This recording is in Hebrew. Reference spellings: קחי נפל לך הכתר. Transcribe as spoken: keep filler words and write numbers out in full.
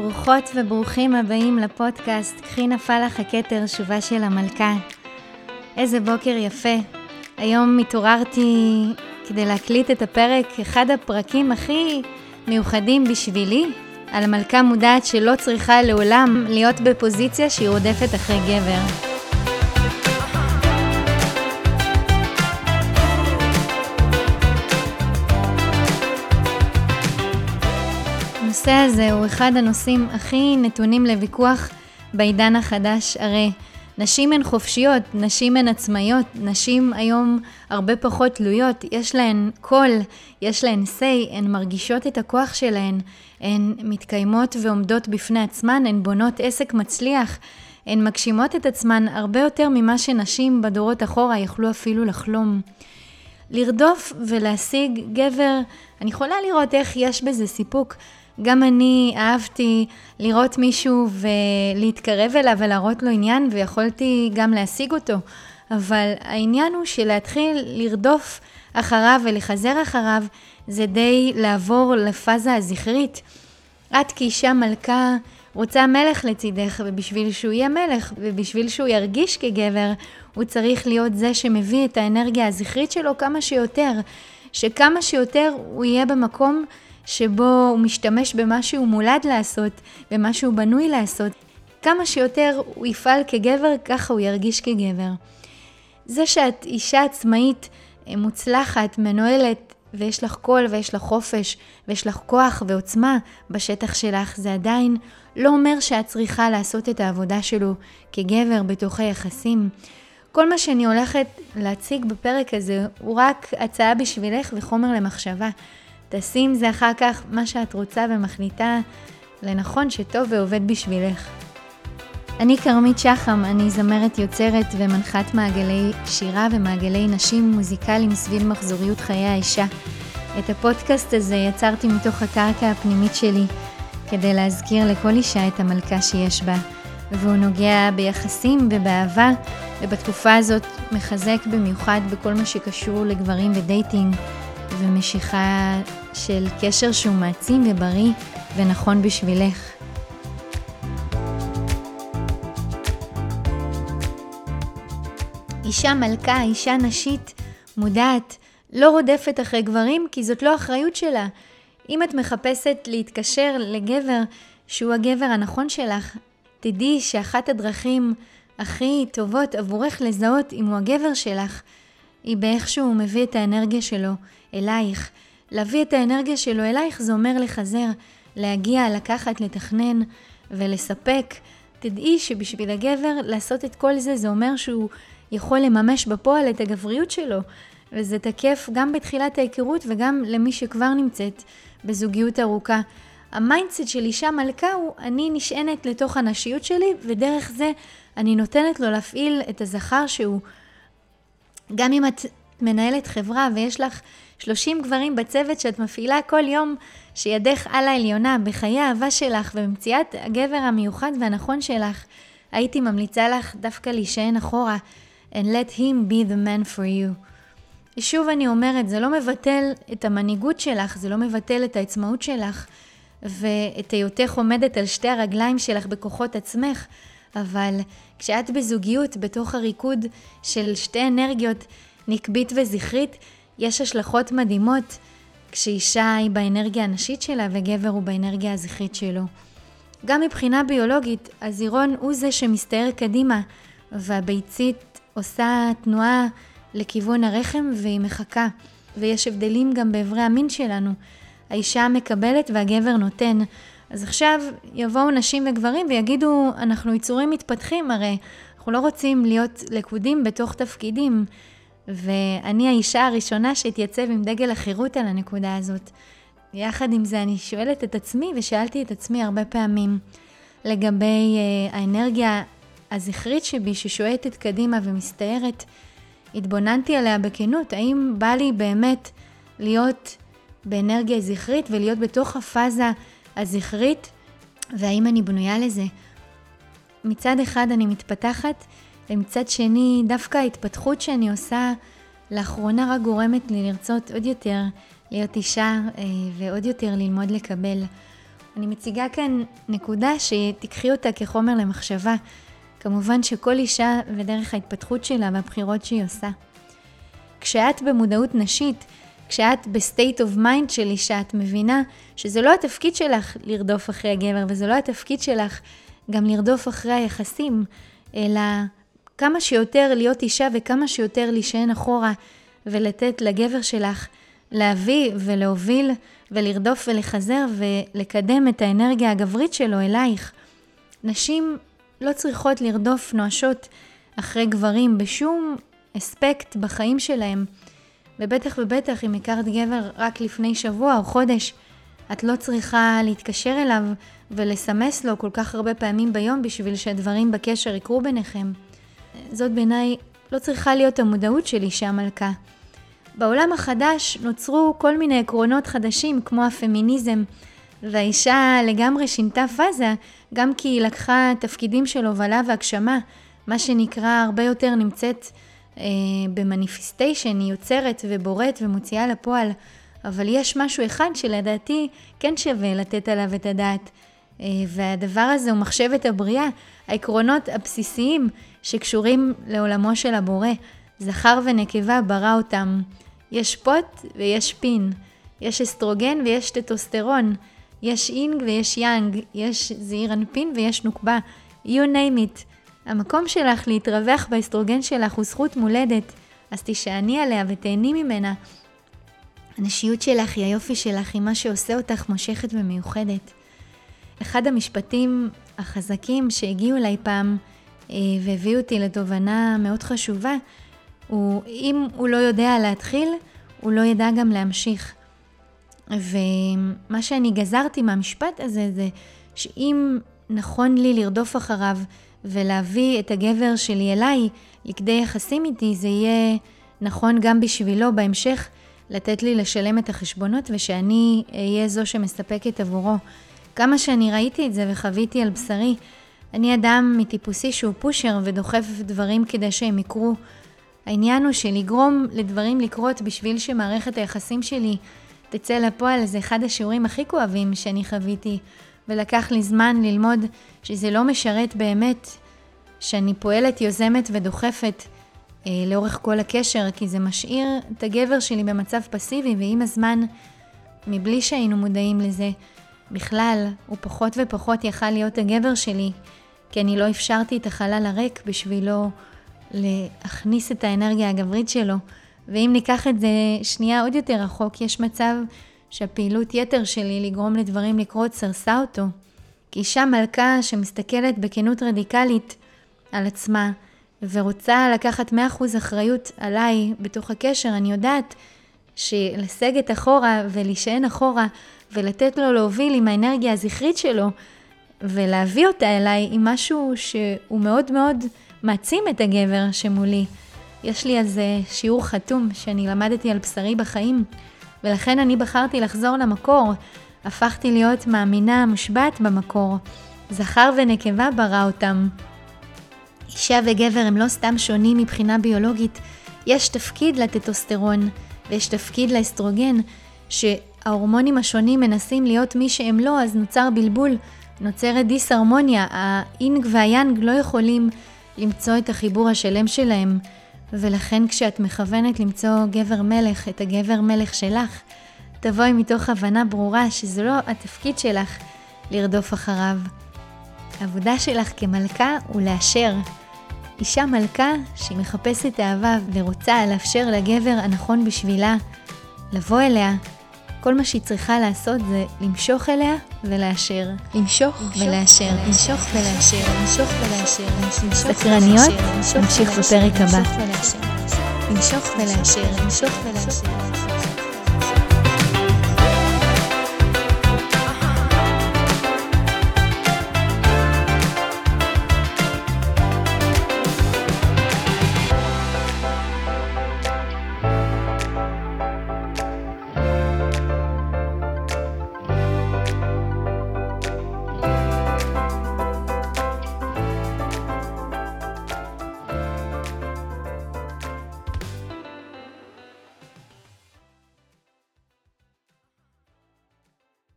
ברוכות וברוכים הבאים לפודקאסט קחי נפל לך הכתר, שובה של המלכה. איזה בוקר יפה. היום התעוררתי כדי להקליט את הפרק, אחד הפרקים הכי מיוחדים בשבילי, על מלכה מודעת שלא צריכה לעולם להיות בפוזיציה שהיא רודפת אחרי גבר. הנושא הזה הוא אחד הנושאים הכי נתונים לוויכוח בעידן החדש. הרי נשים הן חופשיות, נשים הן עצמאיות, נשים היום הרבה פחות תלויות, יש להן קול, יש להן say, הן מרגישות את הכוח שלהן, הן מתקיימות ועומדות בפני עצמן, הן בונות עסק מצליח, הן מגשימות את עצמן הרבה יותר ממה שנשים בדורות אחורה יכלו אפילו לחלום. לרדוף ולהשיג גבר, אני יכולה לראות איך יש בזה סיפוק. גם אני אהבתי לראות מישהו ולהתקרב אליו ולהראות לו עניין, ויכולתי גם להשיג אותו. אבל העניין הוא שלהתחיל לרדוף אחריו ולחזר אחריו, זה די לעבור לפאזה הזכרית. את כאישה מלכה רוצה מלך לצידך, ובשביל שהוא יהיה מלך, ובשביל שהוא ירגיש כגבר, הוא צריך להיות זה שמביא את האנרגיה הזכרית שלו כמה שיותר, שכמה שיותר הוא יהיה במקום שבו הוא משתמש במה שהוא מולד לעשות, במה שהוא בנוי לעשות. כמה שיותר הוא יפעל כגבר, ככה הוא ירגיש כגבר. זה שאת אישה עצמאית, מוצלחת, מנוהלת, ויש לך קול ויש לך חופש, ויש לך כוח ועוצמה בשטח שלך, זה עדיין לא אומר שאת צריכה לעשות את העבודה שלו כגבר בתוך היחסים. כל מה שאני הולכת להציג בפרק הזה הוא רק הצעה בשבילך וחומר למחשבה. תשים זה אחר כך מה שאת רוצה ומחליטה לנכון שטוב ועובד בשבילך. אני קרמית שחם, אני זמרת יוצרת ומנחת מעגלי שירה ומעגלי נשים מוזיקליים סביב מחזוריות חיי האישה. את הפודקאסט הזה יצרתי מתוך הקרקע הפנימית שלי, כדי להזכיר לכל אישה את המלכה שיש בה, והוא נוגע ביחסים ובאהבה, ובתקופה הזאת מחזק במיוחד בכל מה שקשור לגברים ודייטינג, ומשיכה של קשר שהוא מעצים ובריא ונכון בשבילך. אישה מלכה, אישה נשית, מודעת, לא רודפת אחרי גברים, כי זאת לא אחריות שלה. אם את מחפשת להתקשר לגבר שהוא הגבר הנכון שלך, תדעי שאחת הדרכים הכי טובות עבורך לזהות אם הוא הגבר שלך, היא באיך שהוא מביא את האנרגיה שלו אלייך. להביא את האנרגיה שלו אלייך זה אומר לחזר, להגיע, לקחת, לתכנן ולספק. תדעי שבשביל הגבר לעשות את כל זה, זה אומר שהוא יכול לממש בפועל את הגבריות שלו. וזה תקף גם בתחילת ההיכרות וגם למי שכבר נמצאת בזוגיות ארוכה. המיינדסט של אישה מלכה הוא, אני נשענת לתוך הנשיות שלי, ודרך זה אני נותנת לו להפעיל את הזכר שהוא. גם אם את מנהלת חברה ויש לך שלושים גברים בצוות שאת מפעילה כל יום, שידך על העליונה בחיי האהבה שלך ובמציאת הגבר המיוחד והנכון שלך, הייתי ממליצה לך דווקא להישען אחורה, and let him be the man for you. שוב אני אומרת, זה לא מבטל את המנהיגות שלך, זה לא מבטל את העצמאות שלך, ואת היותך עומדת על שתי הרגליים שלך בכוחות עצמך, אבל כשאת בזוגיות, בתוך הריקוד של שתי אנרגיות, נקבית וזכרית, יש השלכות מדהימות, כשאישה היא באנרגיה הנשית שלה וגבר הוא באנרגיה הזכרית שלו. גם מבחינה ביולוגית, הזירון הוא זה שמסתער קדימה, והביצית עושה תנועה לכיוון הרחם והיא מחכה. ויש הבדלים גם בעברי המין שלנו. האישה מקבלת והגבר נותן. אז עכשיו יבואו נשים וגברים ויגידו, אנחנו יצורים מתפתחים הרי, אנחנו לא רוצים להיות לקודים בתוך תפקידים. ואני האישה הראשונה שהתייצב עם דגל החירות על הנקודה הזאת. יחד עם זה אני שואלת את עצמי, ושאלתי את עצמי הרבה פעמים, לגבי uh, האנרגיה הזכרית שבי ששועטת קדימה ומסתערת, התבוננתי עליה בכנות, האם בא לי באמת להיות באנרגיה זכרית ולהיות בתוך הפאזה הזכרית, והאם אני בנויה לזה. מצד אחד אני מתפתחת, ומצד שני דווקא ההתפתחות שאני עושה לאחרונה רק גורמת לי לרצות עוד יותר להיות אישה ועוד יותר ללמוד לקבל. אני מציגה כאן נקודה שתקחי אותה כחומר למחשבה. כמובן שכל אישה ודרך ההתפתחות שלה והבחירות שהיא עושה. כשאת במודעות נשית, כשאת בסטייט אוף מיינד שלי, שאת מבינה שזה לא התפקיד שלך לרדוף אחרי הגבר, וזה לא התפקיד שלך גם לרדוף אחרי היחסים, אלא כמה שיותר להיות אישה וכמה שיותר להישען אחורה, ולתת לגבר שלך להביא ולהוביל ולרדוף ולחזר ולקדם את האנרגיה הגברית שלו אלייך. נשים לא צריכות לרדוף נואשות אחרי גברים בשום אספקט בחיים שלהם. ובטח ובטח אם הכרת גבר רק לפני שבוע או חודש, את לא צריכה להתקשר אליו ולסמס לו כל כך הרבה פעמים ביום בשביל שהדברים בקשר יקרו ביניכם. זאת בעיניי לא צריכה להיות המודעות של אישה מלכה. בעולם החדש נוצרו כל מיני עקרונות חדשים כמו הפמיניזם, והאישה לגמרי שינתה פאזה, גם כי היא לקחה תפקידים של הובלה והגשמה, מה שנקרא הרבה יותר נמצאת אה, במניפיסטיישן, היא יוצרת ובוראת ומוציאה לפועל, אבל יש משהו אחד שלדעתי כן שווה לתת עליו את הדעת, אה, והדבר הזה הוא מחשבת הבריאה, העקרונות הבסיסיים שקשורים לעולמו של הבורא, זכר ונקבה ברא אותם, יש פוט ויש פין, יש אסטרוגן ויש טטוסטרון, יש אינג ויש יאנג, יש זעיר אנפין ויש נוקבה, you name it. המקום שלך להתרווח באסטרוגן שלך הוא זכות מולדת, אז תשעני עליה ותהני ממנה. הנשיות שלך היא היופי שלך, היא מה שעושה אותך מושכת ומיוחדת. אחד המשפטים החזקים שהגיעו אליי פעם והביאו אותי לתובנה מאוד חשובה, הוא אם הוא לא יודע להתחיל, הוא לא ידע גם להמשיך. ומה שאני גזרתי מהמשפט הזה זה שאם נכון לי לרדוף אחריו ולהביא את הגבר שלי אליי לכדי יחסים איתי, זה יהיה נכון גם בשבילו בהמשך לתת לי לשלם את החשבונות ושאני אהיה זו שמספקת עבורו. כמה שאני ראיתי את זה וחוויתי על בשרי, אני אדם מטיפוסי שהוא פושר ודוחף דברים כדי שהם יקרו. העניין הוא שלגרום לדברים לקרות בשביל שמערכת היחסים שלי תצא לפועל, זה אחד השיעורים הכי כואבים שאני חוויתי, ולקח לי זמן ללמוד שזה לא משרת באמת שאני פועלת, יוזמת ודוחפת אה, לאורך כל הקשר, כי זה משאיר את הגבר שלי במצב פסיבי, ועם הזמן, מבלי שהיינו מודעים לזה, בכלל הוא פחות ופחות יכל להיות הגבר שלי, כי אני לא אפשרתי את החלל הריק בשבילו להכניס את האנרגיה הגברית שלו. ואם ניקח את זה שנייה עוד יותר רחוק, יש מצב שהפעילות יתר שלי לגרום לדברים לקרות סרסה אותו. כי אישה מלכה שמסתכלת בכנות רדיקלית על עצמה, ורוצה לקחת מאה אחוז אחריות עליי בתוך הקשר, אני יודעת שלסגת אחורה ולהישען אחורה, ולתת לו להוביל עם האנרגיה הזכרית שלו, ולהביא אותה אליי עם משהו שהוא מאוד מאוד מעצים את הגבר שמולי. יש לי איזה שיעור חתום שאני למדתי על בשרי בחיים, ולכן אני בחרתי לחזור למקור, הפכתי להיות מאמינה מושבעת במקור, זכר ונקבה ברא אותם. אישה וגבר הם לא סתם שונים מבחינה ביולוגית, יש תפקיד לטטוסטרון ויש תפקיד לאסטרוגן, שההורמונים השונים מנסים להיות מי שהם לא, אז נוצר בלבול, נוצרת דיסהרמוניה, האינג והיאנג לא יכולים למצוא את החיבור השלם שלהם, ולכן כשאת מכוונת למצוא גבר מלך, את הגבר מלך שלך, תבואי מתוך הבנה ברורה שזה לא התפקיד שלך לרדוף אחריו. העבודה שלך כמלכה הוא לאשר. אישה מלכה שמחפשת אהבה ורוצה לאפשר לגבר הנכון בשבילה לבוא אליה, כל מה שהיא צריכה לעשות זה למשוך אליה ולאשר. למשוך ולאשר. למשוך ולאשר. למשוך ולאשר. סקרניות, נמשיך בפרק הבא. למשוך ולאשר. למשוך ולאשר.